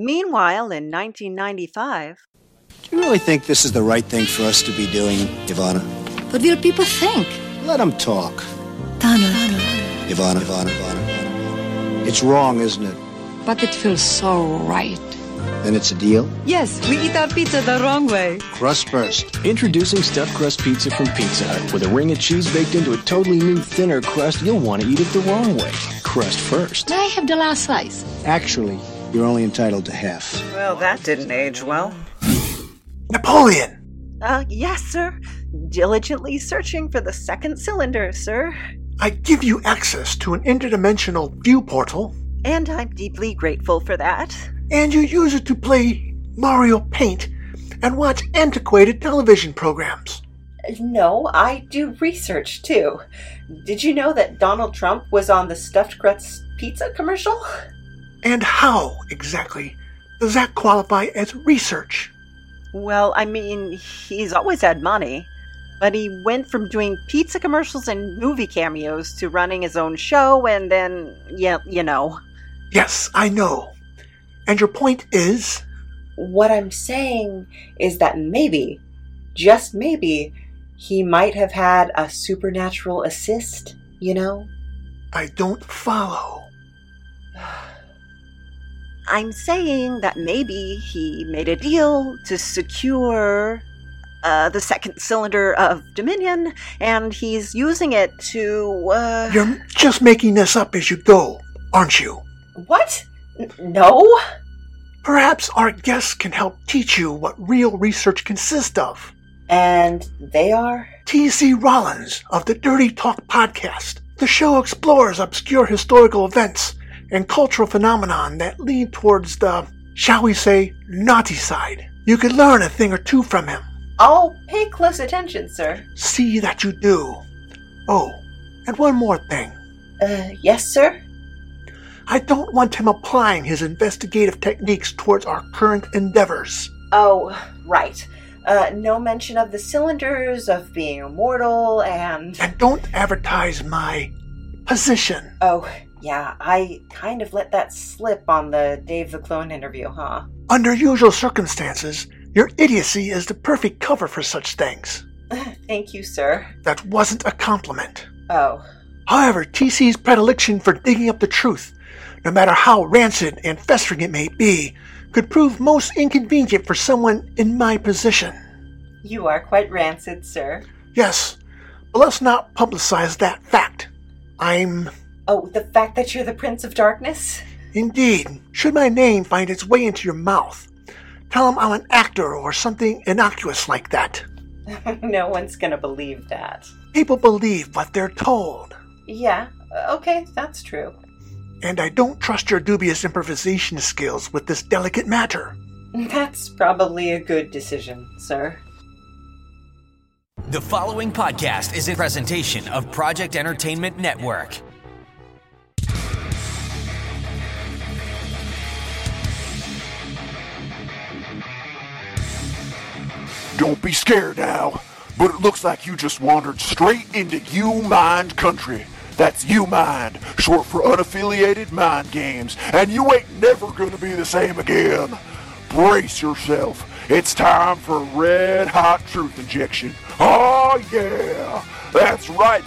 Meanwhile, in 1995... Do you really think this is the right thing for us to be doing, Ivana? What will people think? Let them talk. Donald. Ivana. It's wrong, isn't it? But it feels so right. And it's a deal? Yes, we eat our pizza the wrong way. Crust burst. Introducing stuffed crust pizza from Pizza Hut. With a ring of cheese baked into a totally new, thinner crust, you'll want to eat it the wrong way. Crust first. May I have the last slice? Actually, you're only entitled to half. Well, that didn't age well. Napoleon! Yes, sir. Diligently searching for the second cylinder, sir. I give you access to an interdimensional view portal. And I'm deeply grateful for that. And you use it to play Mario Paint and watch antiquated television programs. No, I do research, too. Did you know that Donald Trump was on the Stuffed Crust Pizza commercial? And how, exactly, does that qualify as research? Well, I mean, he's always had money. But he went from doing pizza commercials and movie cameos to running his own show and then, yeah, you know. Yes, I know. And your point is? What I'm saying is that maybe, just maybe, he might have had a supernatural assist, you know? I don't follow. I'm saying that maybe he made a deal to secure the second cylinder of Dominion, and he's using it to... You're just making this up as you go, aren't you? What? No. Perhaps our guests can help teach you what real research consists of. And they are? T.C. Rawlins of the Dirty Talk Podcast. The show explores obscure historical events and cultural phenomena that lean towards the, shall we say, naughty side. You could learn a thing or two from him. I'll pay close attention, sir. See that you do. Oh, and one more thing. Yes, sir? I don't want him applying his investigative techniques towards our current endeavors. Oh, right. No mention of the cylinders, of being immortal, and... And don't advertise my position. Oh, yeah, I kind of let that slip on the Dave the Clone interview, huh? Under usual circumstances, your idiocy is the perfect cover for such things. Thank you, sir. That wasn't a compliment. Oh. However, TC's predilection for digging up the truth, no matter how rancid and festering it may be, could prove most inconvenient for someone in my position. You are quite rancid, sir. Yes, but let's not publicize that fact. I'm... Oh, the fact that you're the Prince of Darkness? Indeed. Should my name find its way into your mouth, tell him I'm an actor or something innocuous like that. No one's gonna believe that. People believe what they're told. Yeah, okay, that's true. And I don't trust your dubious improvisation skills with this delicate matter. That's probably a good decision, sir. The following podcast is a presentation of Project Entertainment Network. Don't be scared now, but it looks like you just wandered straight into U-Mind country. That's U-Mind, short for Unaffiliated Mind Games, and you ain't never gonna be the same again. Brace yourself. It's time for red-hot truth injection. Oh, yeah. That's right,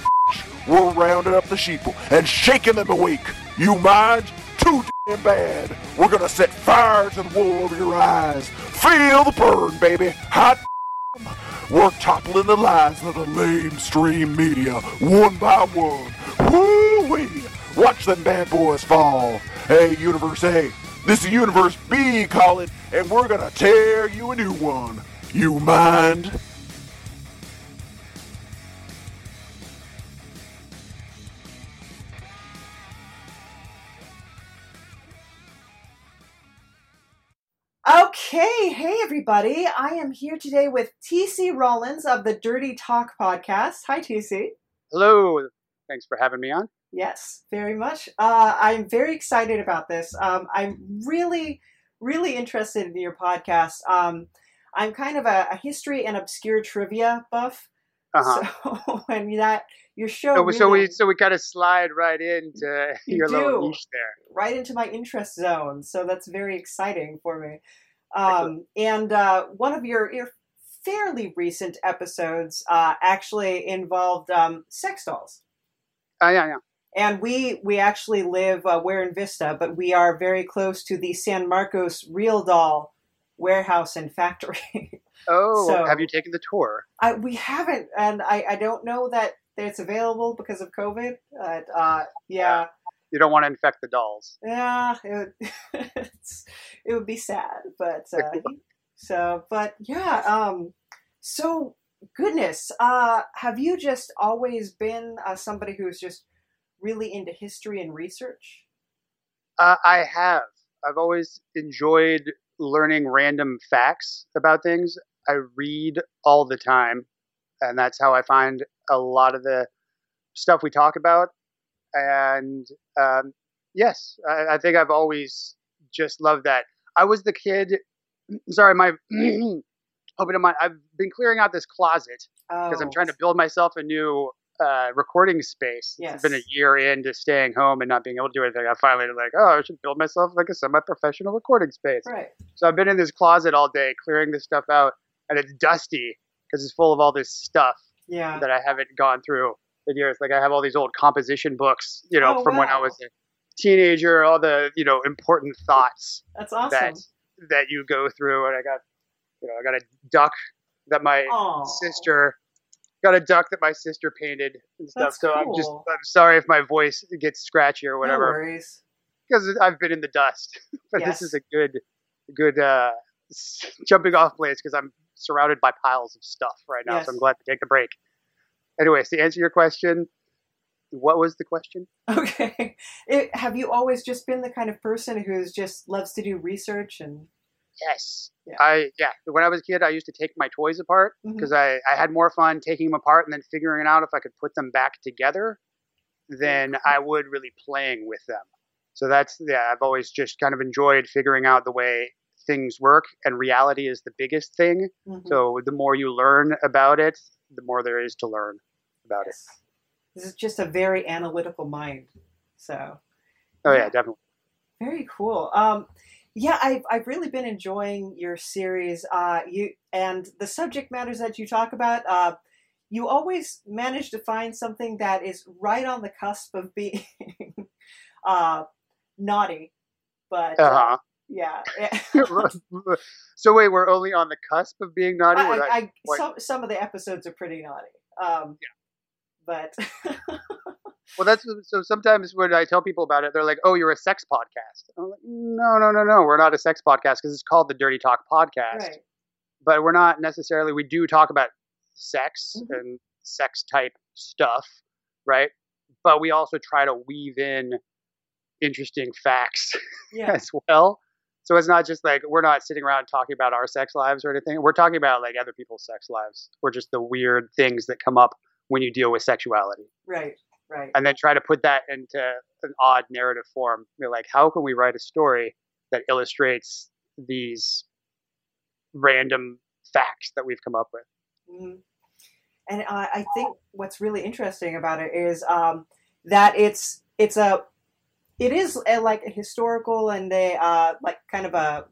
we're rounding up the sheeple and shaking them awake. U-Mind, too damn bad. We're gonna set fire to the wool over your eyes. Feel the burn, baby. Hot. We're toppling the lies of the lamestream media, one by one. Woo-wee! Watch them bad boys fall. Hey, Universe A, this is Universe B calling, and we're gonna tear you a new one. You mind? Okay, hey everybody. I am here today with T.C. Rawlins of the Dirty Talk Podcast. Hi, T.C. Hello. Thanks for having me on. Yes, very much. I'm very excited about this. I'm really, really interested in your podcast. I'm kind of a history and obscure trivia buff, So I mean that your show. So we kind of slide right into your little niche there, right into my interest zone. So that's very exciting for me. And one of your fairly recent episodes actually involved sex dolls. Yeah. And we actually live, we're in Vista, but we are very close to the San Marcos Real Doll warehouse and factory. Oh, so, have you taken the tour? We haven't, and I don't know that it's available because of COVID. But, yeah. You don't want to infect the dolls. Yeah, it would be sad, but yeah. So goodness, have you just always been somebody who's just really into history and research? I have. I've always enjoyed learning random facts about things. I read all the time, and that's how I find a lot of the stuff we talk about. And yes, I think I've always just loved that. I was the kid. Sorry, my open up. I've been clearing out this closet because I'm trying to build myself a new recording space. Yes. It's been a year into staying home and not being able to do anything. I finally like, I should build myself like a semi-professional recording space. Right. So I've been in this closet all day clearing this stuff out, and it's dusty because it's full of all this stuff that I haven't gone through in years. Like I have all these old composition books, from when I was a teenager, all the, important thoughts. That's awesome. That you go through. And I got, I got a duck that my sister painted and stuff. That's cool. So I'm sorry if my voice gets scratchy or whatever. No worries. Because I've been in the dust. But yes, this is a good jumping off place because I'm surrounded by piles of stuff right now. Yes. So I'm glad to take the break. Anyways, to answer your question, what was the question? Okay. Have you always just been the kind of person who just loves to do research and... Yes. Yeah. When I was a kid, I used to take my toys apart because I had more fun taking them apart and then figuring out if I could put them back together than I would really playing with them. So I've always just kind of enjoyed figuring out the way things work, and reality is the biggest thing. Mm-hmm. So the more you learn about it, the more there is to learn about it. This is just a very analytical mind. So. Oh yeah, definitely. Very cool. Yeah, I've really been enjoying your series. You and the subject matters that you talk about. You always manage to find something that is right on the cusp of being naughty, but yeah. So wait, we're only on the cusp of being naughty. Some of the episodes are pretty naughty. But. Well, so sometimes when I tell people about it, they're like, oh, you're a sex podcast. I'm like, no. We're not a sex podcast because it's called the Dirty Talk Podcast. Right. But we're not necessarily, we do talk about sex and sex type stuff, right? But we also try to weave in interesting facts as well. So it's not just like, we're not sitting around talking about our sex lives or anything. We're talking about like other people's sex lives or just the weird things that come up when you deal with sexuality. Right. Right. And then try to put that into an odd narrative form. You're like, how can we write a story that illustrates these random facts that we've come up with? Mm-hmm. And I think what's really interesting about it is that it is like a historical and a like kind of a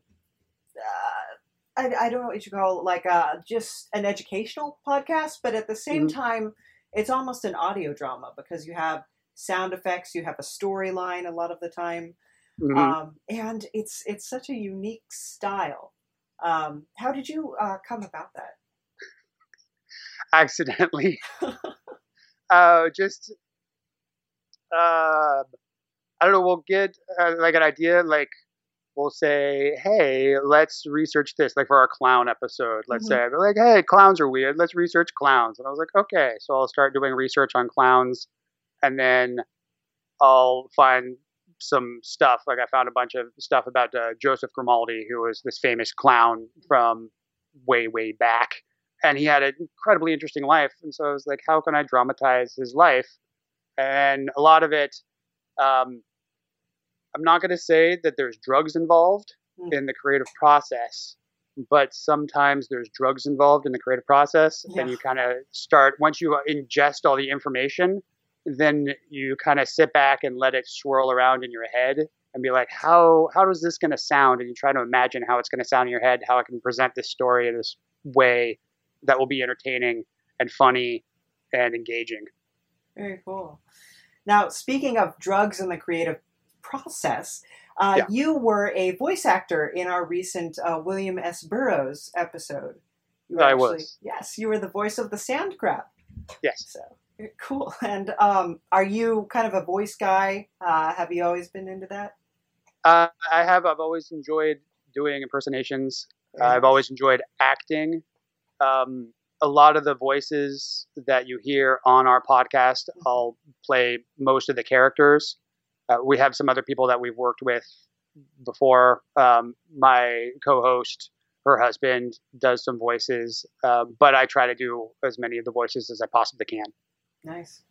I don't know what you call it, like just an educational podcast, but at the same time. It's almost an audio drama because you have sound effects, you have a storyline a lot of the time, and it's such a unique style. How did you come about that? Accidentally, I don't know. We'll get like an idea. Like we'll say, hey, let's research this. Like for our clown episode, let's say, like, hey, clowns are weird. Let's research clowns. And I was like, okay. So I'll start doing research on clowns, and then I'll find some stuff. Like I found a bunch of stuff about Joseph Grimaldi, who was this famous clown from way, way back. And he had an incredibly interesting life. And so I was like, how can I dramatize his life? And a lot of it, I'm not going to say that there's drugs involved in the creative process, but sometimes there's drugs involved in the creative process. Yeah. And you kind of start, once you ingest all the information, then you kind of sit back and let it swirl around in your head and be like, how is this going to sound? And you try to imagine how it's going to sound in your head, how I can present this story in this way that will be entertaining and funny and engaging. Very cool. Now, speaking of drugs and the creative process, you were a voice actor in our recent William S. Burroughs episode. I was. Yes, you were the voice of the sand crab. Yes. So. Cool. And are you kind of a voice guy? Have you always been into that? I have. I've always enjoyed doing impersonations. I've always enjoyed acting. A lot of the voices that you hear on our podcast, I'll play most of the characters. We have some other people that we've worked with before. My co-host, her husband, does some voices, but I try to do as many of the voices as I possibly can. Nice.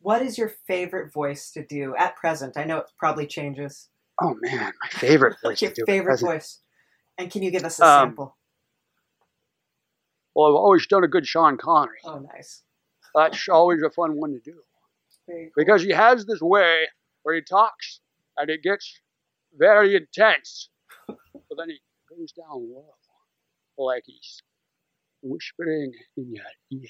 What is your favorite voice to do at present? I know it probably changes. Oh man, my favorite voice to do. Your favorite voice. And can you give us a sample? Well, I've always done a good Sean Connery. Oh, nice. That's always a fun one to do. Cool. Because he has this way where he talks and it gets very intense. But then he goes down low, like he's whispering in your ear.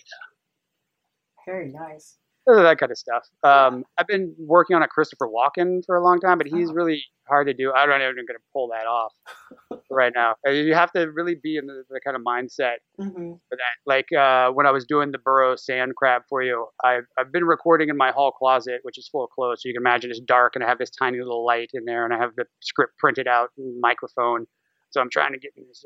Very nice. That kind of stuff. I've been working on a Christopher Walken for a long time, but he's really hard to do. I don't know if I'm going to pull that off right now. You have to really be in the kind of mindset for that. Like when I was doing the Burroughs sand crab for you, I've been recording in my hall closet, which is full of clothes. So you can imagine it's dark and I have this tiny little light in there and I have the script printed out and microphone. So I'm trying to get in this,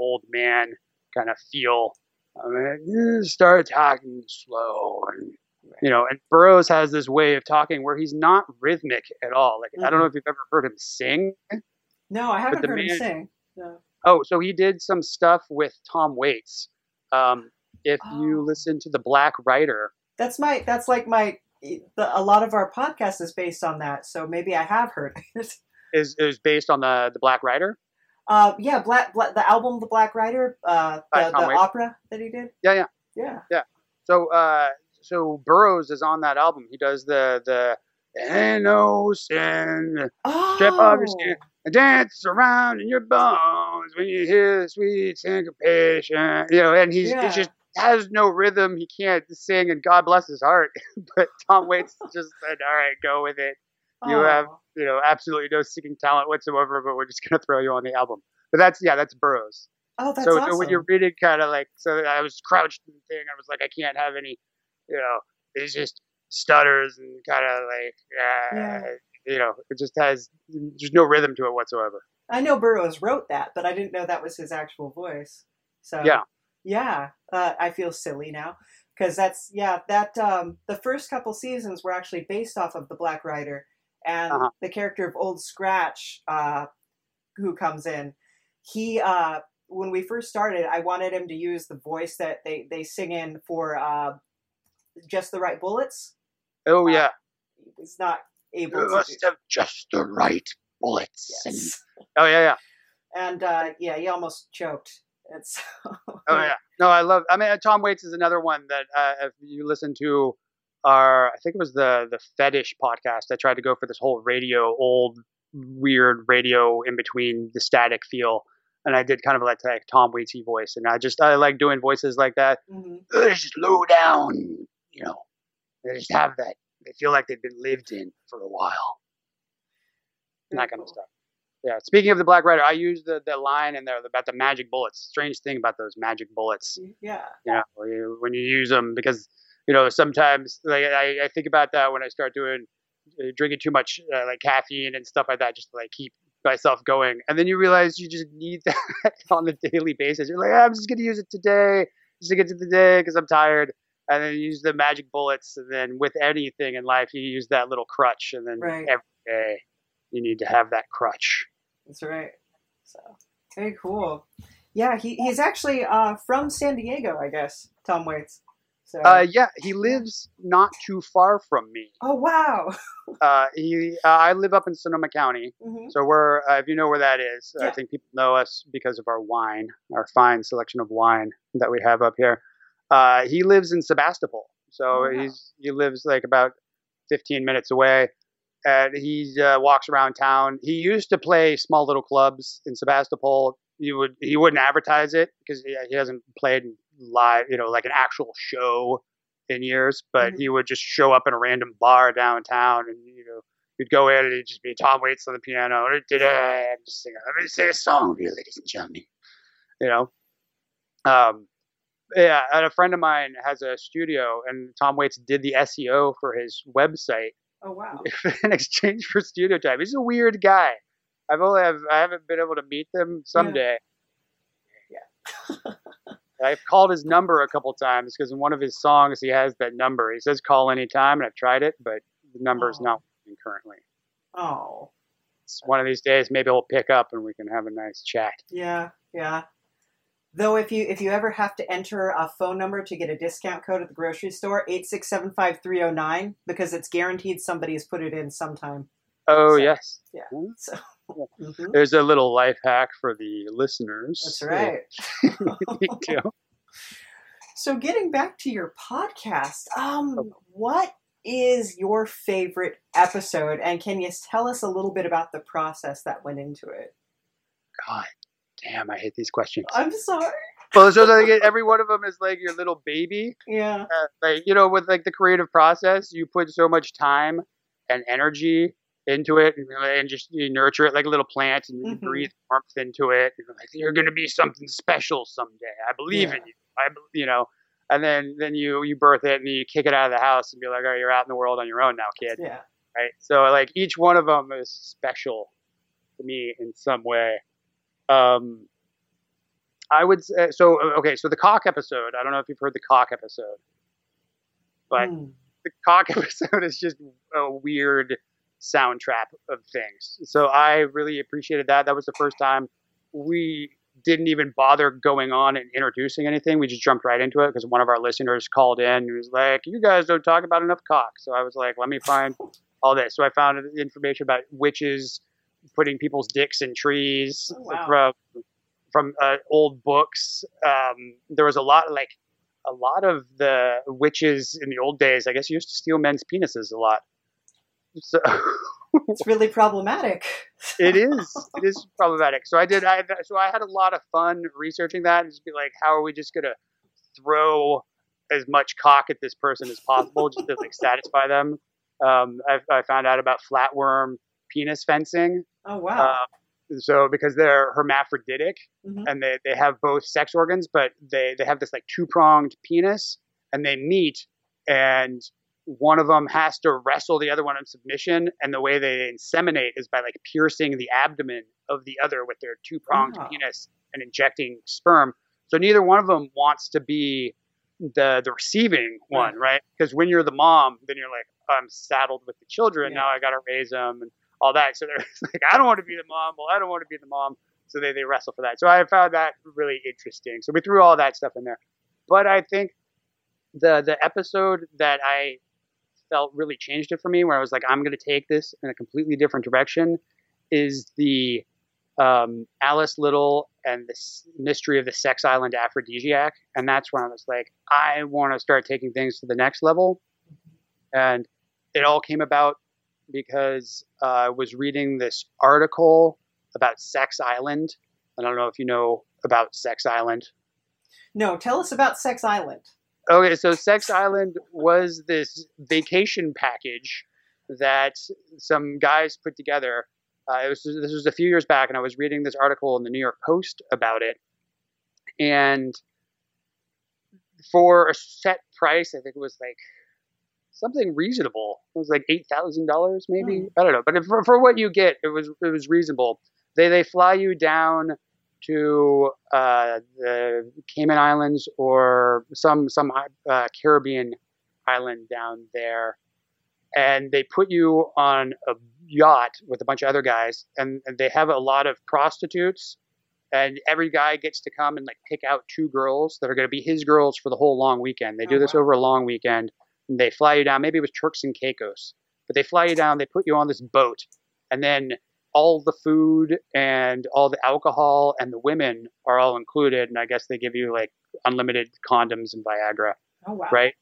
old man kind of feel. I mean, you start talking slow and, and Burroughs has this way of talking where he's not rhythmic at all. Like, I don't know if you've ever heard him sing. No, I haven't heard him sing. No. Oh, so he did some stuff with Tom Waits. If you listen to the Black Rider. A lot of our podcast is based on that. So maybe I have heard it. Is based on the Black Rider? The album The Black Rider, the opera that he did. Yeah. So Burroughs is on that album. He does the innocent strip off your skin and dance around in your bones when you hear the sweet syncopation. And he just has no rhythm. He can't sing, and God bless his heart. But Tom Waits just said, "All right, go with it. You have, absolutely no singing talent whatsoever, but we're just going to throw you on the album." But that's Burroughs. Oh, that's awesome. So when you're reading I was crouched in the thing. I was like, I can't have any, it's just stutters and it just has, there's no rhythm to it whatsoever. I know Burroughs wrote that, but I didn't know that was his actual voice. So I feel silly now. Because the first couple seasons were actually based off of the Black Rider. And the character of Old Scratch, who comes in, he, when we first started, I wanted him to use the voice that they sing in for Just the Right Bullets. Oh, yeah. He's not able to. You must have just the right bullets. Yes. Oh, yeah. And, he almost choked. No, I love, Tom Waits is another one that if you listen to, I think it was the Fetish podcast. I tried to go for this whole radio, old, weird radio in between the static feel. And I did kind of like Tom Waits-y voice. And I like doing voices like that. Just low down, They just have that. They feel like they've been lived in for a while. And that kind of stuff. Yeah. Speaking of the Black Rider, I use the line in there about the magic bullets. Strange thing about those magic bullets. Yeah. When you use them, because... sometimes I think about that when I start doing drinking too much caffeine and stuff like that, just to keep myself going. And then you realize you just need that on a daily basis. You're like, I'm just going to use it today, just to get to the day because I'm tired. And then you use the magic bullets. And then with anything in life, you use that little crutch. And then every day you need to have that crutch. That's right. So very cool. Yeah, he's actually from San Diego, I guess, Tom Waits. So. Yeah, he lives not too far from me. Oh, wow. I live up in Sonoma County. Mm-hmm. So we're, if you know where that is, yeah. I think people know us because of our wine, our fine selection of wine that we have up here. He lives in Sebastopol. So he lives like about 15 minutes away. And he walks around town. He used to play small little clubs in Sebastopol. He wouldn't advertise it because he hasn't played live, you know, like an actual show in years. But he would just show up in a random bar downtown, and you know, you'd go in and it'd just be Tom Waits on the piano, and just sing, "Let me sing a song to you, ladies and gentlemen." You know, yeah. And a friend of mine has a studio, and Tom Waits did the SEO for his website. Oh wow! In exchange for studio time. He's a weird guy. I haven't been able to meet them. Someday. Yeah. I've called his number a couple times because in one of his songs he has that number. He says call anytime, and I've tried it, but the number is not working currently. Oh. It's one of these days. Maybe he'll pick up, and we can have a nice chat. Yeah, yeah. Though if you ever have to enter a phone number to get a discount code at the grocery store, 8675309, because it's guaranteed somebody has put it in sometime. Oh, so, yes. Yeah. So. Mm-hmm. There's a little life hack for the listeners. That's right. Yeah. So getting back to your podcast, what is your favorite episode? And can you tell us a little bit about the process that went into it? God damn, I hate these questions. I'm sorry. Well, so like every one of them is like your little baby. Yeah. Like, you know, with like the creative process, you put so much time and energy into it, and just you nurture it like a little plant, and you breathe warmth into it. And you're like, you're gonna be something special someday. I believe in you. You know, and then you birth it, and then you kick it out of the house, and be like, oh, you're out in the world on your own now, kid. Yeah. Right. So like each one of them is special to me in some way. I would say so. Okay, so the cock episode. I don't know if you've heard the cock episode, but the cock episode is just a weird soundtrack of things. So I really appreciated that. That was the first time we didn't even bother going on and introducing anything. We just jumped right into it because one of our listeners called in and was like, you guys don't talk about enough cock. So I was like, let me find all this. So I found information about witches putting people's dicks in trees from old books. There was a lot of the witches in the old days, I guess, used to steal men's penises a lot. So it's really problematic. It is problematic. So I had a lot of fun researching that, and just be like, how are we just gonna throw as much cock at this person as possible just to like satisfy them? I found out about flatworm penis fencing. Oh wow! So because they're hermaphroditic and they have both sex organs, but they have this like two-pronged penis, and they meet, and one of them has to wrestle the other one in submission, and the way they inseminate is by like piercing the abdomen of the other with their two-pronged penis and injecting sperm. So neither one of them wants to be the receiving one, right? Because when you're the mom, then you're like, I'm saddled with the children. Yeah. Now I got to raise them and all that. So they're like, I don't want to be the mom. Well, I don't want to be the mom. So they wrestle for that. So I found that really interesting. So we threw all that stuff in there. But I think the episode that I felt really changed it for me, where I was like, I'm going to take this in a completely different direction, is the Alice Little and the mystery of the sex island aphrodisiac. And that's when I was like, I want to start taking things to the next level. And it all came about because I was reading this article about Sex Island. I don't know if you know about Sex Island. No, tell us about Sex Island. Okay, so Sex Island was this vacation package that some guys put together. This was a few years back, and I was reading this article in the New York Post about it. And for a set price, I think it was like something reasonable. It was like $8,000 maybe. I don't know. But for what you get, it was reasonable. They fly you down to the Cayman Islands or some Caribbean island down there. And they put you on a yacht with a bunch of other guys, and they have a lot of prostitutes And every guy gets to come and like pick out two girls that are going to be his girls for the whole long weekend. They do this over a long weekend. And they fly you down. Maybe it was Turks and Caicos. But they fly you down. They put you on this boat. And then all the food and all the alcohol and the women are all included. And I guess they give you like unlimited condoms and Viagra. Oh, wow. Right?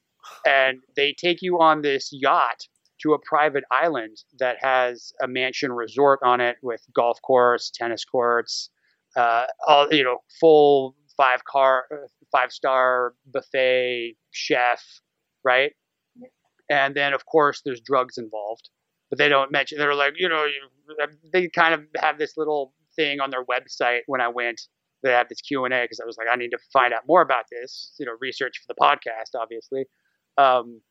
And they take you on this yacht to a private island that has a mansion resort on it with golf course, tennis courts, all, you know, full five-star buffet chef, right? And then, of course, there's drugs involved, but they don't mention. They're like, you know, they kind of have this little thing on their website. When I went, they had this Q&A because I was like, I need to find out more about this, you know, research for the podcast, obviously. And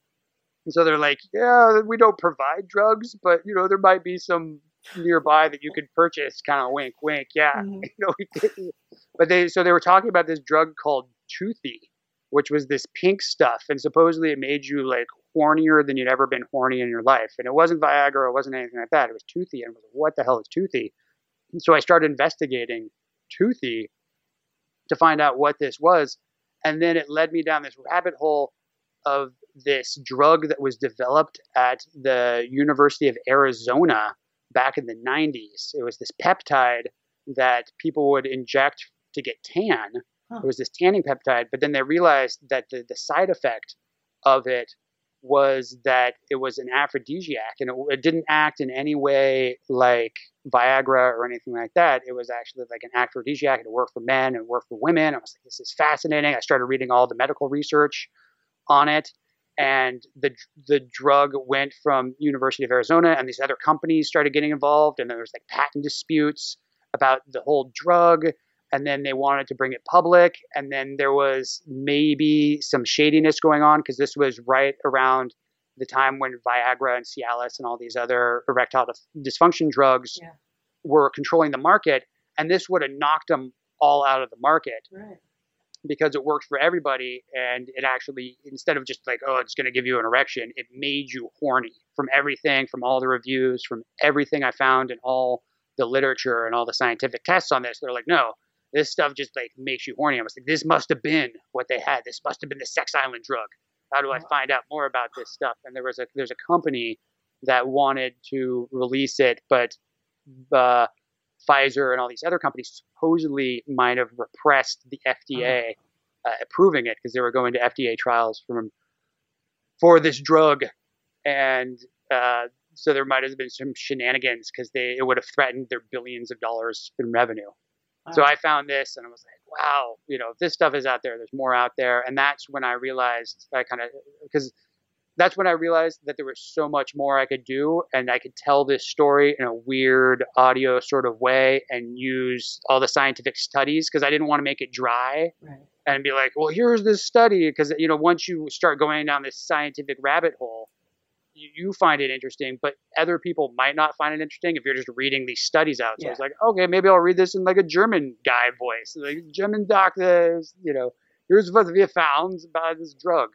so they're like, yeah, we don't provide drugs, but, you know, there might be some nearby that you could purchase, kind of wink, wink. Yeah. Mm-hmm. You know, but they were talking about this drug called Toothy, which was this pink stuff. And supposedly it made you like hornier than you'd ever been horny in your life. And it wasn't Viagra. It wasn't anything like that. It was Toothy. And I was like, what the hell is Toothy? And so I started investigating Toothy to find out what this was. And then it led me down this rabbit hole of this drug that was developed at the University of Arizona back in the 90s. It was this peptide that people would inject to get tan. It was this tanning peptide, but then they realized that the side effect of it was that it was an aphrodisiac, and it didn't act in any way like Viagra or anything like that. It was actually like an aphrodisiac. It worked for men, it worked for women. I was like, this is fascinating. I started reading all the medical research on it, and the drug went from University of Arizona, and these other companies started getting involved, and there was like patent disputes about the whole drug. And then they wanted to bring it public. And then there was maybe some shadiness going on because this was right around the time when Viagra and Cialis and all these other erectile dysfunction drugs were controlling the market. And this would have knocked them all out of the market because it worked for everybody. And it actually, instead of just like, oh, it's going to give you an erection, it made you horny from everything, from all the reviews, from everything I found in all the literature and all the scientific tests on this. They're like, no. This stuff just like makes you horny. I was like, this must have been what they had. This must have been the sex island drug. How do I find out more about this stuff? And there's a company that wanted to release it, but Pfizer and all these other companies supposedly might have repressed the FDA approving it because they were going to FDA trials for this drug, and so there might have been some shenanigans because it would have threatened their billions of dollars in revenue. So I found this and I was like, wow, you know, if this stuff is out there, there's more out there. And that's when I realized that there was so much more I could do, and I could tell this story in a weird audio sort of way and use all the scientific studies, because I didn't want to make it dry and be like, well, here's this study. Because, you know, once you start going down this scientific rabbit hole, you find it interesting, but other people might not find it interesting if you're just reading these studies out. So I was like, okay, maybe I'll read this in like a German guy voice, like German doctors, you know, here's what we found about this drug.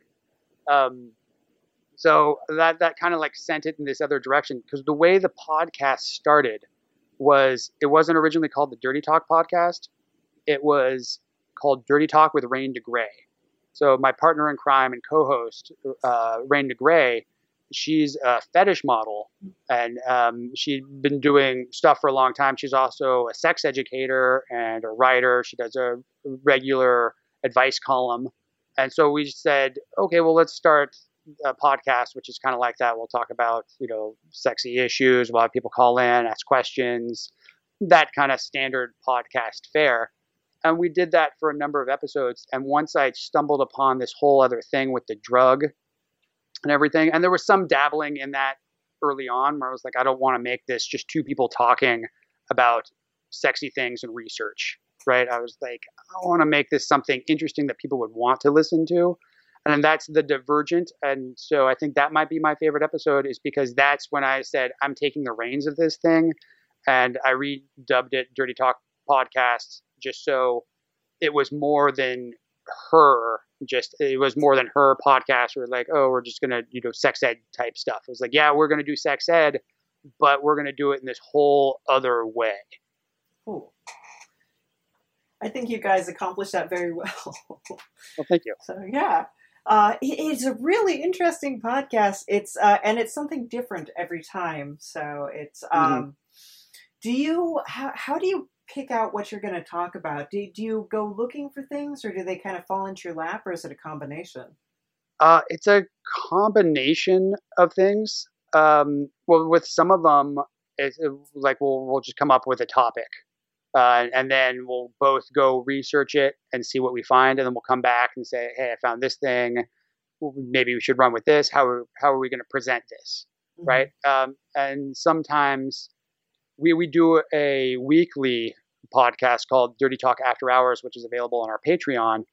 So that kind of like sent it in this other direction, because the way the podcast started was, it wasn't originally called the Dirty Talk Podcast. It was called Dirty Talk with Rain De Gray. So my partner in crime and co-host, Rain De Gray, she's a fetish model, and she'd been doing stuff for a long time. She's also a sex educator and a writer. She does a regular advice column. And so we said, okay, well, let's start a podcast, which is kind of like that. We'll talk about, you know, sexy issues. We'll have people call in, ask questions, that kind of standard podcast fare. And we did that for a number of episodes. And once I stumbled upon this whole other thing with the drug and everything. And there was some dabbling in that early on where I was like, I don't want to make this just two people talking about sexy things and research, right? I was like, I want to make this something interesting that people would want to listen to. And that's the divergent. And so I think that might be my favorite episode, is because that's when I said, I'm taking the reins of this thing. And I redubbed it Dirty Talk Podcast, just so it was more than her. It was more than her podcast. We're like, oh, we're just going to, you know, sex ed type stuff. It was like, yeah, we're going to do sex ed, but we're going to do it in this whole other way. Cool. I think you guys accomplished that very well. Well, thank you. So, yeah. It's a really interesting podcast. It's and it's something different every time. So it's do you how do you pick out what you're going to talk about? Do you go looking for things, or do they kind of fall into your lap, or is it a combination? It's a combination of things. Well, with some of them, like we'll just come up with a topic. And then we'll both go research it and see what we find. And then we'll come back and say, hey, I found this thing. Maybe we should run with this. How are we going to present this? Mm-hmm. Right. And sometimes we do a weekly podcast called Dirty Talk After Hours, which is available on our Patreon.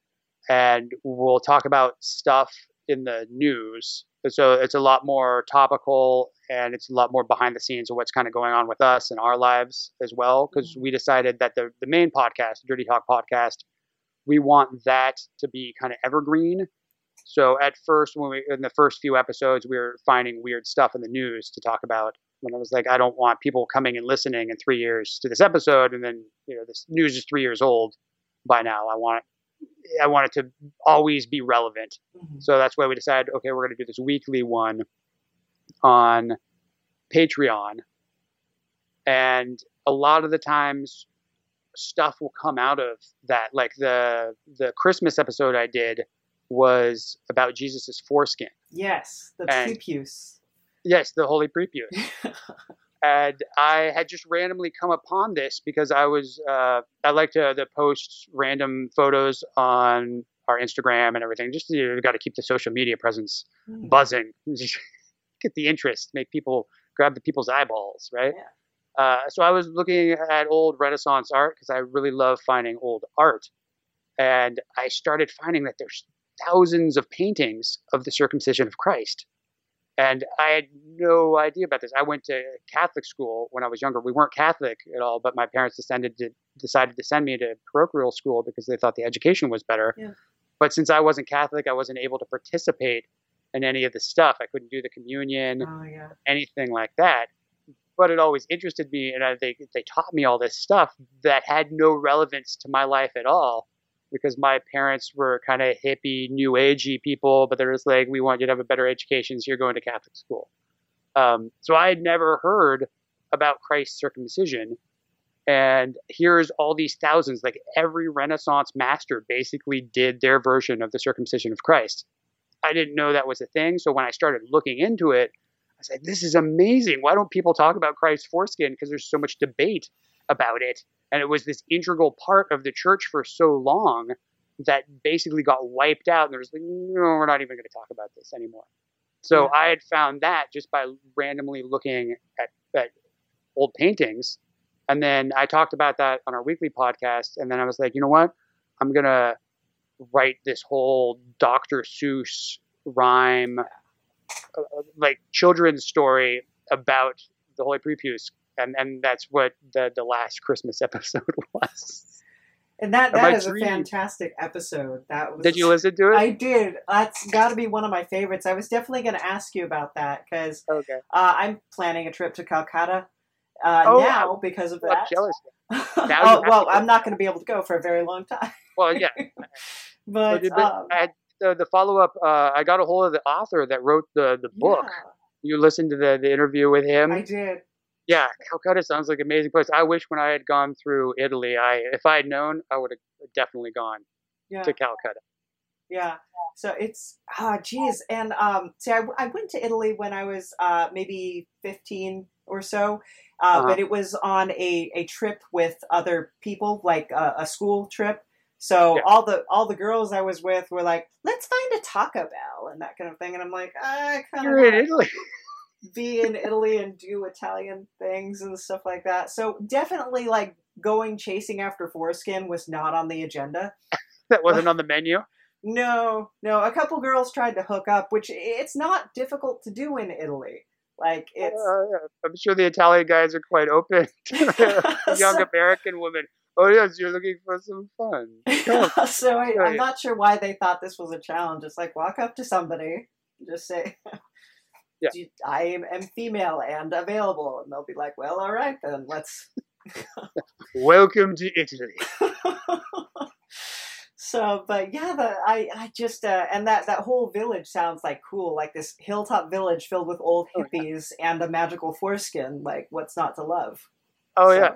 And we'll talk about stuff in the news. So it's a lot more topical, and it's a lot more behind the scenes of what's kind of going on with us and our lives as well. Because we decided that the main podcast, Dirty Talk Podcast, we want that to be kind of evergreen. So at first, in the first few episodes, we were finding weird stuff in the news to talk about. When I was like, I don't want people coming and listening in 3 years to this episode, and then this news is 3 years old by now. I want it to always be relevant. Mm-hmm. So that's why we decided, okay, we're going to do this weekly one on Patreon. And a lot of the times stuff will come out of that. Like the Christmas episode I did was about Jesus's foreskin. Yes. The prepuce. Yes. The Holy Prepuce. And I had just randomly come upon this because I was, I like to post random photos on our Instagram and everything. Just, got to keep the social media presence buzzing. Just get the interest, make people, grab the people's eyeballs, right? Yeah. So I was looking at old Renaissance art because I really love finding old art. And I started finding that there's thousands of paintings of the circumcision of Christ. And I had no idea about this. I went to Catholic school when I was younger. We weren't Catholic at all, but my parents decided to send me to parochial school because they thought the education was better. Yeah. But since I wasn't Catholic, I wasn't able to participate in any of the stuff. I couldn't do the communion, anything like that. But it always interested me, and they taught me all this stuff that had no relevance to my life at all. Because my parents were kind of hippie, new agey people, but they're just like, we want you to have a better education, so you're going to Catholic school. So I had never heard about Christ's circumcision. And here's all these thousands, like every Renaissance master basically did their version of the circumcision of Christ. I didn't know that was a thing. So when I started looking into it, I was like, this is amazing. Why don't people talk about Christ's foreskin? Because there's so much debate about it. And it was this integral part of the church for so long that basically got wiped out. And there was like, no, we're not even going to talk about this anymore. So I had found that just by randomly looking at old paintings. And then I talked about that on our weekly podcast. And then I was like, you know what? I'm going to write this whole Dr. Seuss rhyme, like children's story about the Holy Prepuce. And that's what the last Christmas episode was. And that is a fantastic episode. Did you listen to it? I did. That's got to be one of my favorites. I was definitely going to ask you about that because I'm planning a trip to Calcutta now because of that. I'm jealous. Well, I'm not going to be able to go for a very long time. Well, yeah. But the follow-up, I got a hold of the author that wrote the book. Yeah. You listened to the interview with him? I did. Yeah, Calcutta sounds like an amazing place. I wish when I had gone through Italy, if I had known, I would have definitely gone to Calcutta. Yeah. So it's, geez. And see, I went to Italy when I was maybe 15 or so, but it was on a trip with other people, like a school trip. So all the girls I was with were like, let's find a Taco Bell and that kind of thing. And I'm like, I kind of... You're in Italy. Be in Italy and do Italian things and stuff like that. So definitely like chasing after foreskin was not on the agenda. That wasn't on the menu? No. A couple girls tried to hook up, which it's not difficult to do in Italy. Like it's... I'm sure the Italian guys are quite open to young American women. Oh yes, you're looking for some fun. So I'm not sure why they thought this was a challenge. It's like walk up to somebody and just say... Yeah. I am female and available, and they'll be like, well, all right, then let's Welcome to Italy. So, but yeah, I just, and that whole village sounds like cool, like this hilltop village filled with old hippies and a magical foreskin, like what's not to love? Oh, yeah.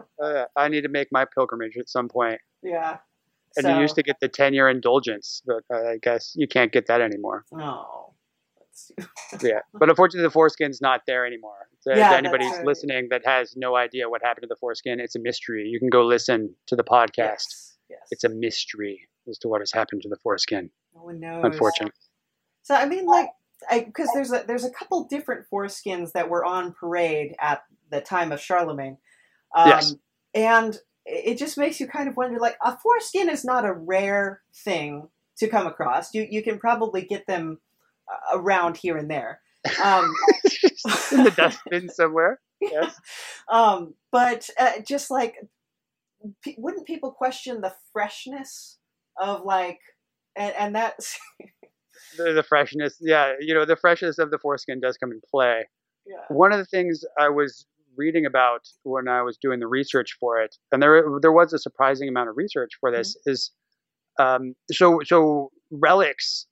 I need to make my pilgrimage at some point. Yeah. And so, you used to get the 10-year indulgence, but I guess you can't get that anymore. Oh. Yeah. But unfortunately, the foreskin's not there anymore. So yeah, if anybody's listening that has no idea what happened to the foreskin, it's a mystery. You can go listen to the podcast. Yes. It's a mystery as to what has happened to the foreskin. No one knows. Unfortunately. So, I mean, like, because there's a couple different foreskins that were on parade at the time of Charlemagne. Yes. And it just makes you kind of wonder, like, a foreskin is not a rare thing to come across. You can probably get them around here and there. In the dustbin somewhere. Yes. But just like, wouldn't people question the freshness of like, and that's... the freshness. Yeah. You know, the freshness of the foreskin does come in play. Yeah. One of the things I was reading about when I was doing the research for it, and there was a surprising amount of research for this, is so relics,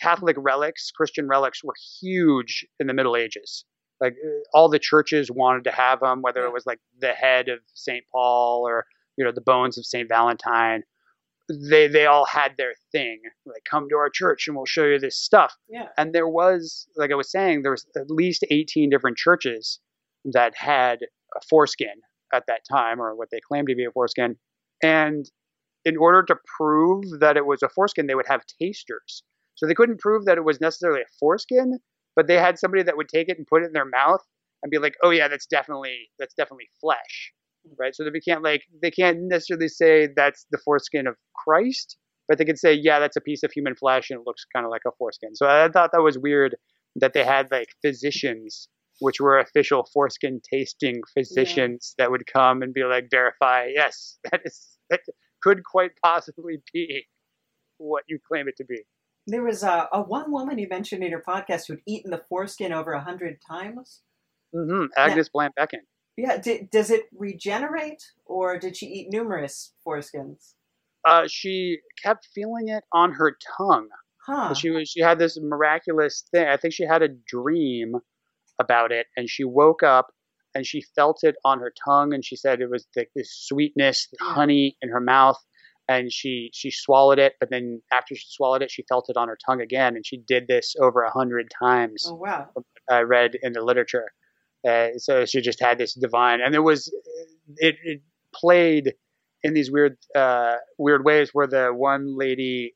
Catholic relics, Christian relics were huge in the Middle Ages. Like all the churches wanted to have them, whether it was like the head of St. Paul or, you know, the bones of St. Valentine. They all had their thing, like, come to our church and we'll show you this stuff. Yeah. And there was, like I was saying, there was at least 18 different churches that had a foreskin at that time, or what they claimed to be a foreskin. And in order to prove that it was a foreskin, they would have tasters. So they couldn't prove that it was necessarily a foreskin, but they had somebody that would take it and put it in their mouth and be like, oh yeah, that's definitely flesh. Right. So they can't necessarily say that's the foreskin of Christ, but they could say, yeah, that's a piece of human flesh and it looks kind of like a foreskin. So I thought that was weird that they had like physicians, which were official foreskin tasting physicians that would come and be like, verify, yes, that could quite possibly be what you claim it to be. There was a one woman you mentioned in your podcast who'd eaten the foreskin over 100 times. Mm-hmm. Agnes Blanbeckin. Yeah. Does it regenerate, or did she eat numerous foreskins? She kept feeling it on her tongue. Huh. She had this miraculous thing. I think she had a dream about it, and she woke up and she felt it on her tongue, and she said it was this sweetness, the honey in her mouth, and she swallowed it, but then after she swallowed it, she felt it on her tongue again, and she did this over 100 times. Oh wow! I read in the literature, so she just had this divine, and it played in these weird ways where the one lady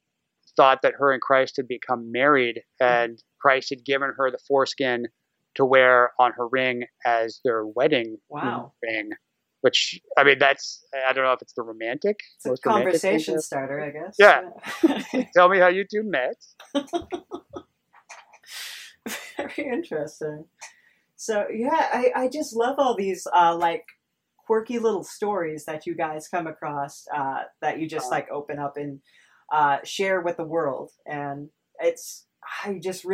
thought that her and Christ had become married, and Christ had given her the foreskin to wear on her ring as their wedding ring, which, I mean, I don't know if it's the romantic. It's a conversation starter, I guess. Yeah. Tell me how you two met. Very interesting. So yeah, I just love all these like quirky little stories that you guys come across that you just like open up and share with the world. And it's such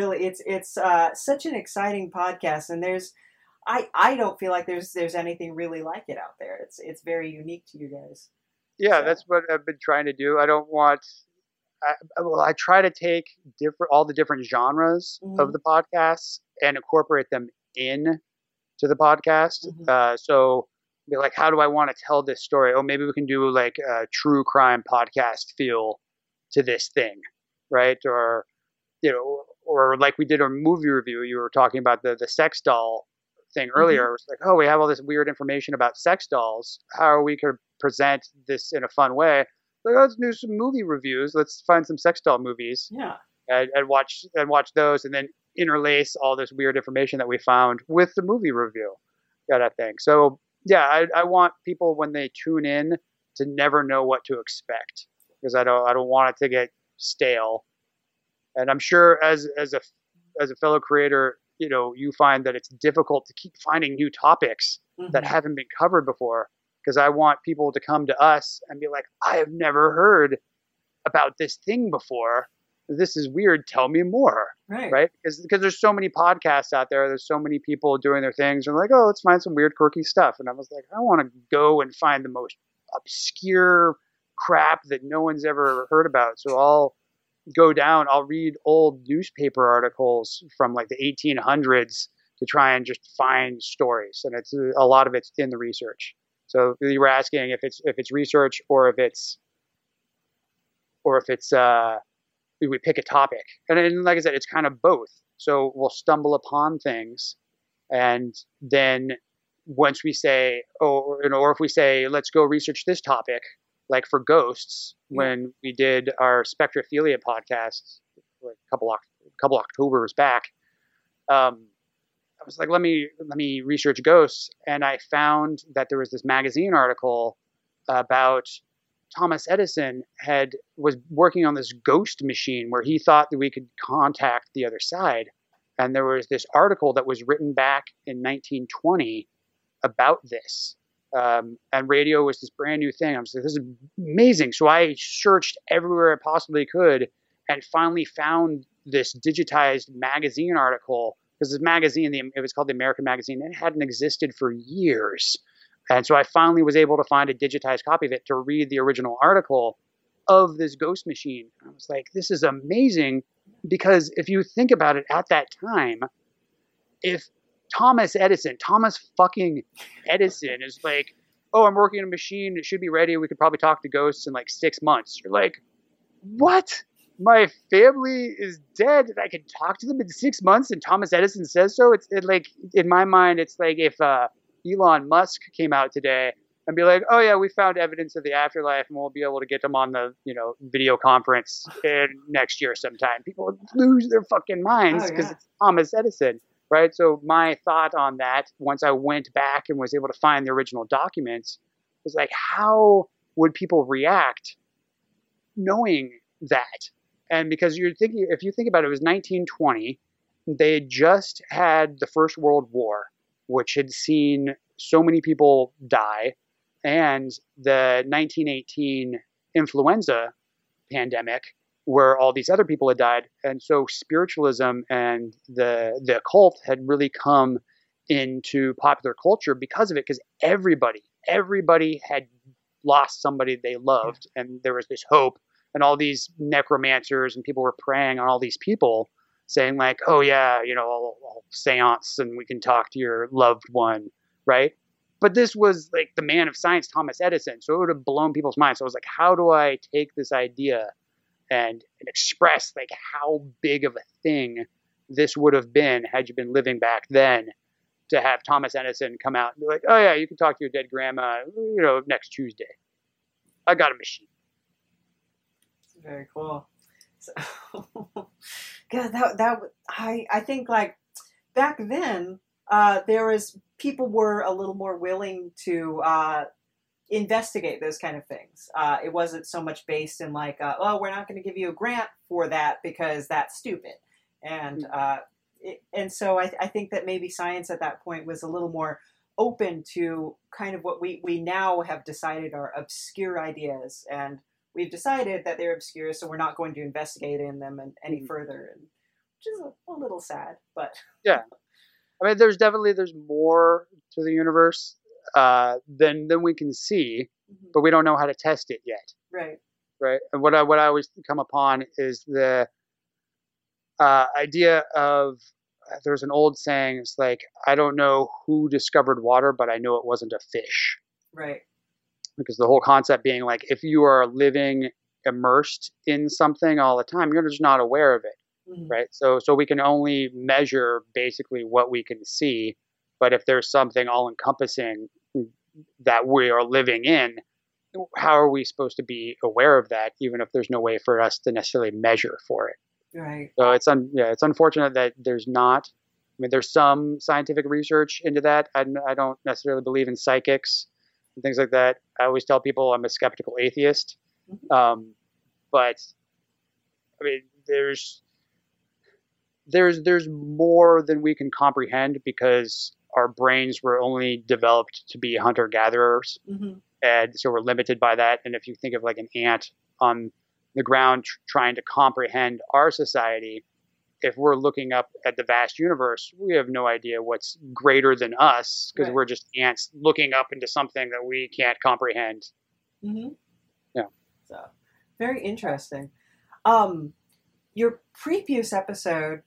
an exciting podcast, and I don't feel like there's anything really like it out there. It's very unique to you guys. Yeah, so that's what I've been trying to do. I try to take all the different genres of the podcasts and incorporate them in to the podcast. So be like, how do I want to tell this story? Oh, maybe we can do like a true crime podcast feel to this thing, right? Or, you know, or like we did a movie review, you were talking about the sex doll thing earlier. It's like, oh, we have all this weird information about sex dolls. How we could present this in a fun way. Like, let's do some movie reviews. Let's find some sex doll movies. Yeah. And watch those, and then interlace all this weird information that we found with the movie review kind of thing. So yeah, I want people when they tune in to never know what to expect, because I don't want it to get stale. And I'm sure as a fellow creator, you know, you find that it's difficult to keep finding new topics that haven't been covered before, because I want people to come to us and be like, I have never heard about this thing before. this is weird, tell me more, right? Because there's so many podcasts out there. There's so many people doing their things. And like, oh, let's find some weird, quirky stuff. And I was like, I want to go and find the most obscure crap that no one's ever heard about. So I'll go down, I'll read old newspaper articles from like the 1800s to try and just find stories. And it's a lot of it's in the research. So you were asking if it's research or if it's we pick a topic. And like I said, it's kind of both. So we'll stumble upon things. And then once we say, or if we say, let's go research this topic, like for ghosts, when we did our spectrophilia podcast like a couple Octobers back, I was like, let me research ghosts. And I found that there was this magazine article about Thomas Edison was working on this ghost machine where he thought that we could contact the other side. And there was this article that was written back in 1920 about this. And radio was this brand new thing. I was like, this is amazing. So I searched everywhere I possibly could and finally found this digitized magazine article. Because this magazine, it was called the American Magazine, and it hadn't existed for years. And so I finally was able to find a digitized copy of it to read the original article of this ghost machine. I was like, this is amazing, because if you think about it, at that time, if Thomas fucking Edison is like, oh, I'm working on a machine, it should be ready, we could probably talk to ghosts in like 6 months. You're like, what? My family is dead and I can talk to them in 6 months, and Thomas Edison says so? It's like, in my mind, it's like if Elon Musk came out today and be like, oh yeah, we found evidence of the afterlife and we'll be able to get them on the video conference next year sometime. People would lose their fucking minds because it's Thomas Edison, right? So my thought on that, once I went back and was able to find the original documents, was like, how would people react knowing that? And because you're thinking, if you think about it, it was 1920. They had just had the First World War, which had seen so many people die, and the 1918 influenza pandemic, where all these other people had died. And so spiritualism and the occult had really come into popular culture because of it, because everybody had lost somebody they loved, and there was this hope. And all these necromancers and people were preying on all these people, saying like, oh yeah, I'll seance and we can talk to your loved one, right? But this was like the man of science, Thomas Edison. So it would have blown people's minds. So I was like, how do I take this idea and express like how big of a thing this would have been had you been living back then, to have Thomas Edison come out and be like, oh yeah, you can talk to your dead grandma, next Tuesday. I got a machine. Very cool. So, God, I think like back then, people were a little more willing to investigate those kind of things. It wasn't so much based in like, we're not going to give you a grant for that because that's stupid. And so I think that maybe science at that point was a little more open to kind of what we now have decided are obscure ideas, and we've decided that they're obscure, so we're not going to investigate in them any further, and which is a little sad, but yeah, I mean, there's more to the universe than we can see, but we don't know how to test it yet, right? And what I always come upon is the idea of, there's an old saying, it's like, I don't know who discovered water, but I know it wasn't a fish, right? Because the whole concept being like, if you are living immersed in something all the time, you're just not aware of it, right? So we can only measure basically what we can see. But if there's something all-encompassing that we are living in, how are we supposed to be aware of that, even if there's no way for us to necessarily measure for it? Right. So it's unfortunate that there's not. I mean, there's some scientific research into that. I don't necessarily believe in psychics and things like that. I always tell people I'm a skeptical atheist. But I mean, there's more than we can comprehend, because our brains were only developed to be hunter-gatherers. And so we're limited by that. And if you think of like an ant on the ground trying to comprehend our society, if we're looking up at the vast universe, we have no idea what's greater than us, because we're just ants looking up into something that we can't comprehend. Mm-hmm. Yeah. So, very interesting. Your prepuce episode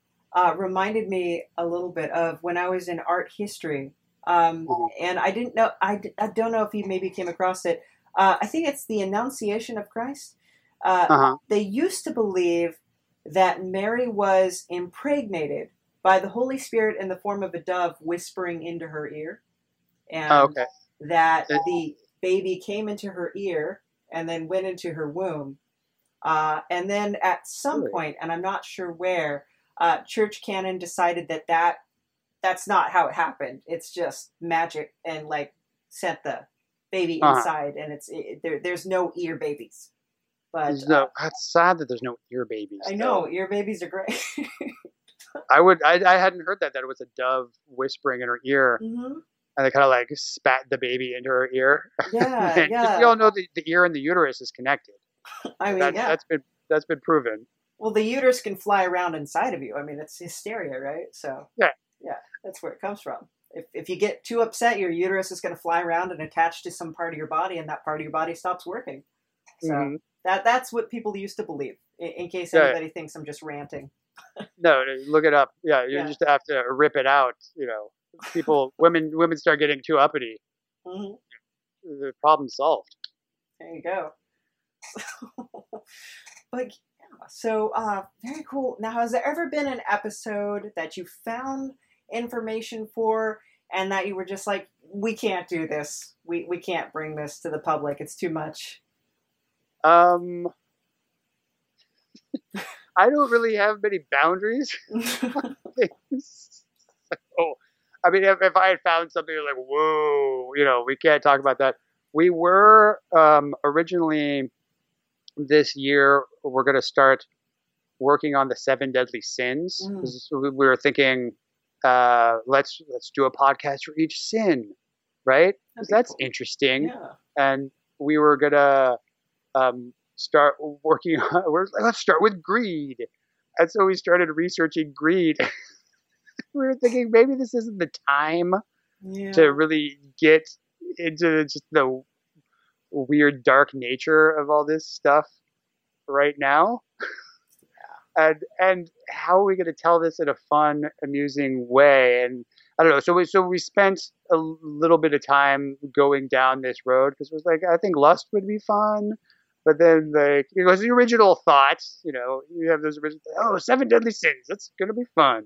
reminded me a little bit of when I was in art history. And I didn't know, I don't know if you maybe came across it. I think it's the Annunciation of Christ. They used to believe that Mary was impregnated by the Holy Spirit in the form of a dove whispering into her ear. And that the baby came into her ear and then went into her womb. And then at some point, and I'm not sure where, church canon decided that that's not how it happened. It's just magic and like sent the baby inside, and there's no ear babies. But it's sad that there's no ear babies. I know, ear babies are great. I hadn't heard that it was a dove whispering in her ear, and they kind of like spat the baby into her ear. Yeah, yeah. We all know the ear and the uterus is connected. I mean, that's been proven. Well, the uterus can fly around inside of you. I mean, it's hysteria, right? So yeah, that's where it comes from. If you get too upset, your uterus is going to fly around and attach to some part of your body, and that part of your body stops working. So that's what people used to believe, in case anybody thinks I'm just ranting. No, look it up. Yeah, you just have to rip it out. You know, women start getting too uppity. Mm-hmm. The problem's solved. There you go. But yeah, so very cool. Now, has there ever been an episode that you found information for and that you were just like, we can't do this, we can't bring this to the public, it's too much? I don't really have many boundaries. So, I mean, if I had found something like, whoa, you know, we can't talk about that. We were originally this year we're going to start working on the 7 deadly sins. We were thinking, let's do a podcast for each sin, right? Because that's cool. Interesting. Yeah. And we were gonna start working on. We're like, let's start with greed, and so we started researching greed. We were thinking maybe this isn't the time to really get into just the weird dark nature of all this stuff right now. And how are we going to tell this in a fun, amusing way? And I don't know. So we spent a little bit of time going down this road because it was like, I think lust would be fun. But then it was the original thought, you know, you have those original, 7 deadly sins. That's going to be fun.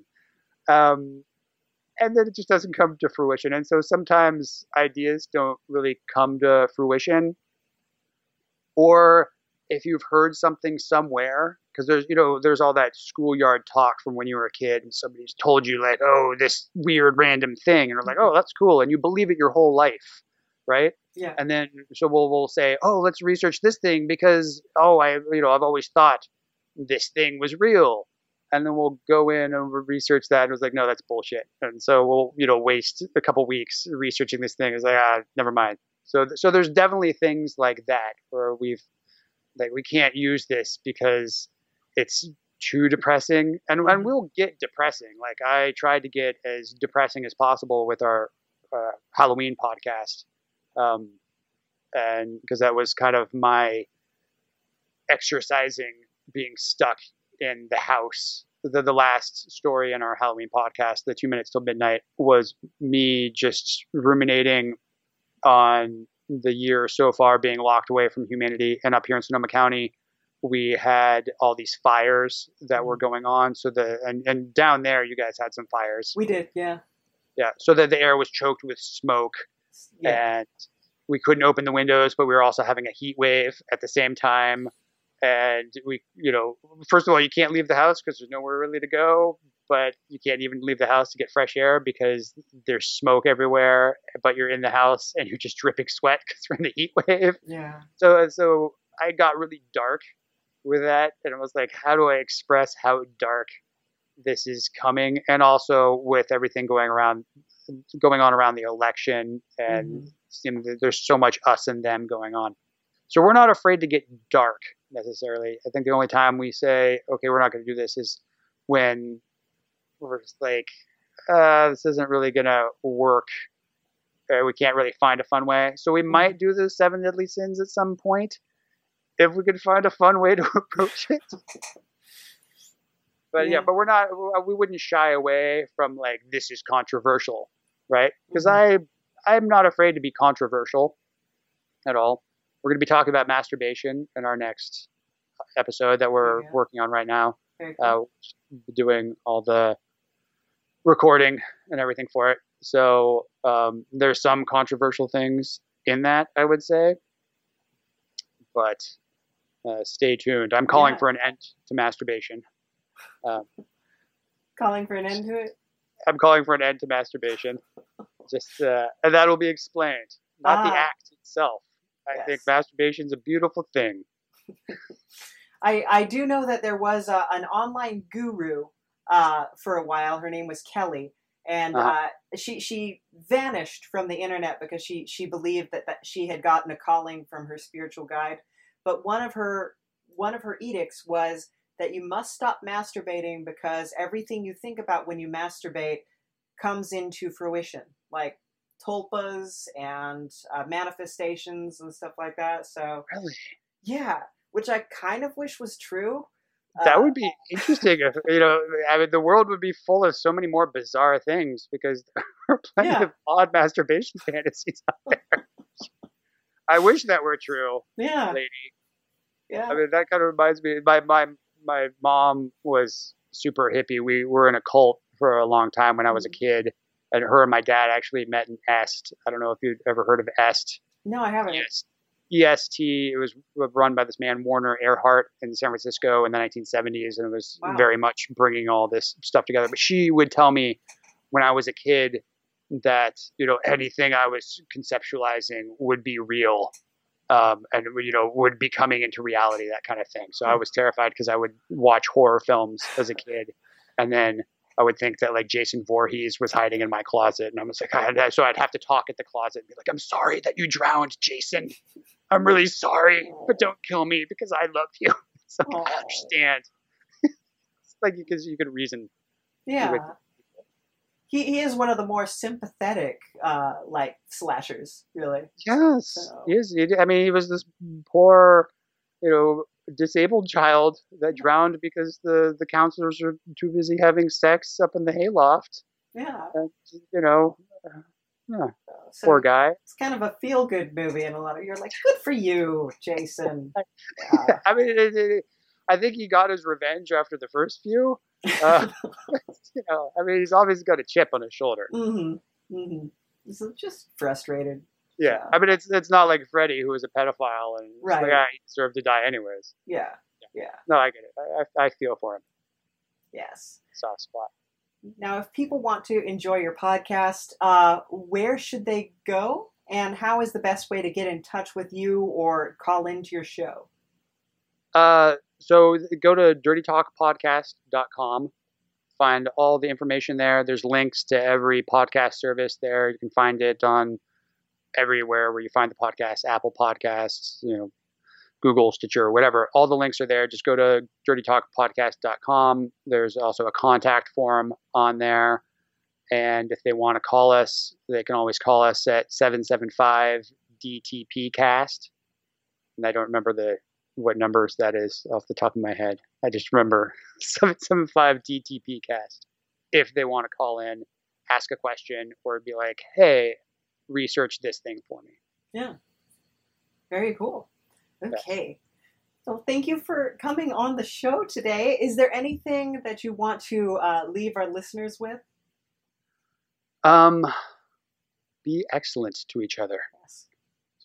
And then it just doesn't come to fruition. And so sometimes ideas don't really come to fruition. Or if you've heard something somewhere, because there's all that schoolyard talk from when you were a kid and somebody's told you like, this weird random thing. And you're like, that's cool. And you believe it your whole life. Right. Yeah. And then so we'll say, let's research this thing because, I've always thought this thing was real. And then we'll go in and we'll research that. And it was like, no, that's bullshit. And so we'll, waste a couple weeks researching this thing. It's like, never mind. So there's definitely things like that where we've like, we can't use this because it's too depressing. And we'll get depressing. Like I tried to get as depressing as possible with our Halloween podcast. And because that was kind of my exercising being stuck in the house. The last story in our Halloween podcast, the 2 Minutes Till Midnight, was me just ruminating on the year so far being locked away from humanity. And up here in Sonoma County, we had all these fires that were going on. So and down there, you guys had some fires. We did. Yeah. Yeah. So that the air was choked with smoke and we couldn't open the windows, but we were also having a heat wave at the same time. And we, first of all, you can't leave the house because there's nowhere really to go, but you can't even leave the house to get fresh air because there's smoke everywhere, but you're in the house and you're just dripping sweat because we're in the heat wave. Yeah. So I got really dark with that, and I was like, how do I express how dark this is coming? And also with everything going on around the election, and there's so much us and them going on. So we're not afraid to get dark necessarily. I think the only time we say, okay, we're not going to do this is when we're just like, this isn't really going to work. We can't really find a fun way. So we might do the seven deadly sins at some point if we could find a fun way to approach it. But yeah, but we're not, we wouldn't shy away from like, this is controversial, right? Because I'm not afraid to be controversial at all. We're going to be talking about masturbation in our next episode that we're working on right now. Very cool. Doing all the recording and everything for it. So there's some controversial things in that, I would say. But stay tuned. I'm calling for an end to masturbation. Calling for an end to it? I'm calling for an end to masturbation. Just and that'll be explained. Not the act itself. I think masturbation's a beautiful thing. I do know that there was an online guru for a while. Her name was Kelly. And she vanished from the internet because she believed that she had gotten a calling from her spiritual guide. But one of her edicts was that you must stop masturbating because everything you think about when you masturbate comes into fruition, like tulpas and manifestations and stuff like that. So really? Yeah, which I kind of wish was true. That would be interesting. If, you know, I mean, the world would be full of so many more bizarre things because there are plenty of odd masturbation fantasies out there. I wish that were true, lady. Yeah. I mean, that kind of reminds me. My mom was super hippie. We were in a cult for a long time when I was a kid, and her and my dad actually met in EST. I don't know if you've ever heard of EST. No, I haven't. Yes. EST, it was run by this man, Warner Earhart, in San Francisco in the 1970s. And it was very much bringing all this stuff together. But she would tell me when I was a kid that, you know, anything I was conceptualizing would be real and, you know, would be coming into reality, that kind of thing. So I was terrified because I would watch horror films as a kid. And then I would think that like Jason Voorhees was hiding in my closet. And I was like, so I'd have to talk at the closet and be like, I'm sorry that you drowned, Jason. I'm really sorry, but don't kill me because I love you. It's like, I understand. It's like, because you could reason. Yeah. He is one of the more sympathetic, like slashers, really. Yes. So. He is. I mean, he was this poor, you know, disabled child that drowned because the counselors were too busy having sex up in the hayloft. Yeah. And, you know, so poor guy. It's kind of a feel-good movie, and a lot of you're like, good for you, Jason. Yeah. I mean, I think he got his revenge after the first few. You know, I mean, he's obviously got a chip on his shoulder. Mm-hmm. Mm-hmm. He's just frustrated. Yeah, I mean, it's not like Freddy, who is a pedophile, and like, he deserved to die anyways. Yeah. No, I get it. I feel for him. Yes. Soft spot. Now, if people want to enjoy your podcast, where should they go, and how is the best way to get in touch with you or call into your show? So go to dirtytalkpodcast.com, find all the information there. There's links to every podcast service there. You can find it on everywhere where you find the podcast, Apple Podcasts, you know, Google, Stitcher, whatever. All the links are there. Just go to dirtytalkpodcast.com. There's also a contact form on there. And if they want to call us, they can always call us at 775-DTP-CAST. And I don't remember what numbers that is off the top of my head. I just remember 775-DTP-CAST. If they want to call in, ask a question, or be like, hey, research this thing for me. Yeah. Very cool. Okay. So thank you for coming on the show today. Is there anything that you want to leave our listeners with? Be excellent to each other. Yes.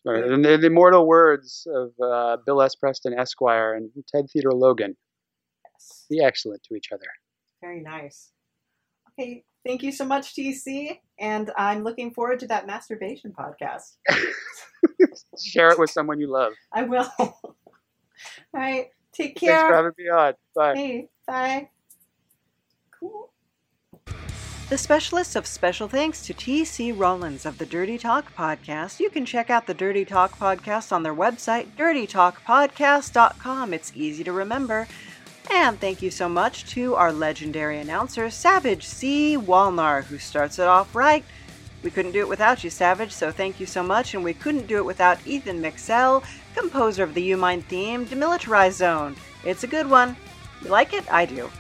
And the immortal words of Bill S. Preston, Esquire, and Ted Theodore Logan. Yes. Be excellent to each other. Very nice. Okay. Thank you so much, TC. And I'm looking forward to that masturbation podcast. Share it with someone you love. I will. All right. Take care. Thanks for having me on. Bye. Hey, bye. Cool. The Specialist of special thanks to T.C. Rawlins of the Dirty Talk Podcast. You can check out the Dirty Talk Podcast on their website, dirtytalkpodcast.com. It's easy to remember. And thank you so much to our legendary announcer, Savage C Walnar, who starts it off right. We couldn't do it without you, Savage, so thank you so much. And we couldn't do it without Ethan Meixsell, composer of the U-Mind theme, Demilitarized Zone. It's a good one. You like it? I do.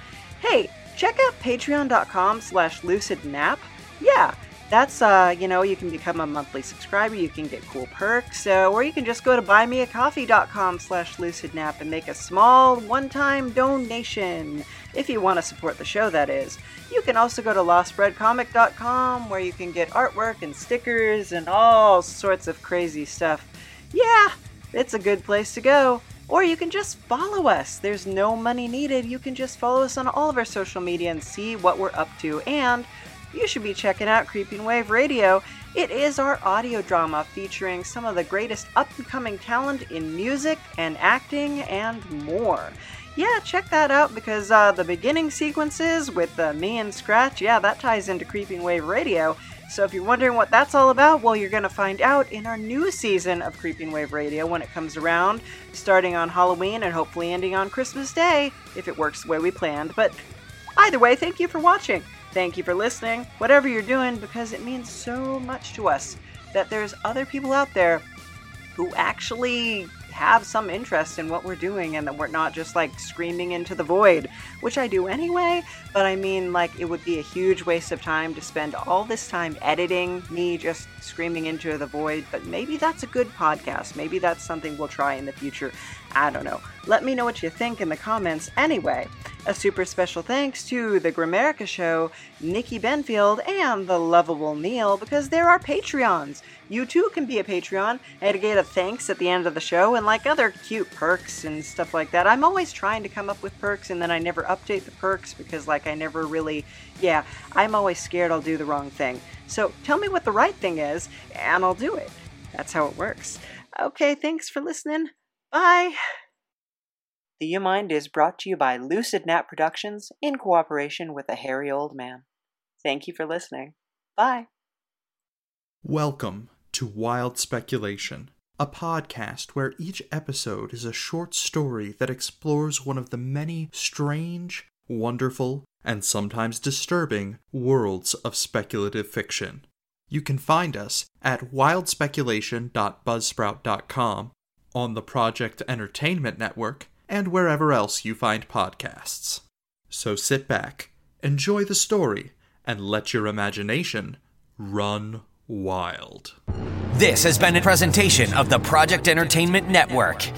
Hey, check out patreon.com/lucidnap. Yeah, that's, you can become a monthly subscriber. You can get cool perks. Or you can just go to buymeacoffee.com/lucidnap and make a small one-time donation. If you want to support the show, that is. You can also go to lostbreadcomic.com where you can get artwork and stickers and all sorts of crazy stuff. Yeah, it's a good place to go. Or you can just follow us. There's no money needed. You can just follow us on all of our social media and see what we're up to. And you should be checking out Creeping Wave Radio. It is our audio drama featuring some of the greatest up-and-coming talent in music and acting and more. Yeah, check that out because the beginning sequences with me and Scratch, yeah, that ties into Creeping Wave Radio. So if you're wondering what that's all about, well, you're going to find out in our new season of Creeping Wave Radio when it comes around, starting on Halloween and hopefully ending on Christmas Day, if it works the way we planned. But either way, thank you for watching. Thank you for listening, whatever you're doing, because it means so much to us that there's other people out there who actually have some interest in what we're doing and that we're not just like screaming into the void, which I do anyway, but I mean, like, it would be a huge waste of time to spend all this time editing me just screaming into the void. But maybe that's a good podcast. Maybe that's something we'll try in the future. I don't know. Let me know what you think in the comments anyway. A super special thanks to the Grimerica Show, Nikki Benfield, and the lovable Neil, because they're our Patreons. You too can be a Patreon and get a thanks at the end of the show and like other cute perks and stuff like that. I'm always trying to come up with perks and then I never update the perks because like I never really, yeah, I'm always scared I'll do the wrong thing. So tell me what the right thing is and I'll do it. That's how it works. Okay, thanks for listening. Bye! The U-Mind is brought to you by Lucid Nap Productions in cooperation with a hairy old man. Thank you for listening. Bye! Welcome to Wild Speculation, a podcast where each episode is a short story that explores one of the many strange, wonderful, and sometimes disturbing worlds of speculative fiction. You can find us at wildspeculation.buzzsprout.com, on the Project Entertainment Network, and wherever else you find podcasts. So sit back, enjoy the story, and let your imagination run wild. This has been a presentation of the Project Entertainment Network.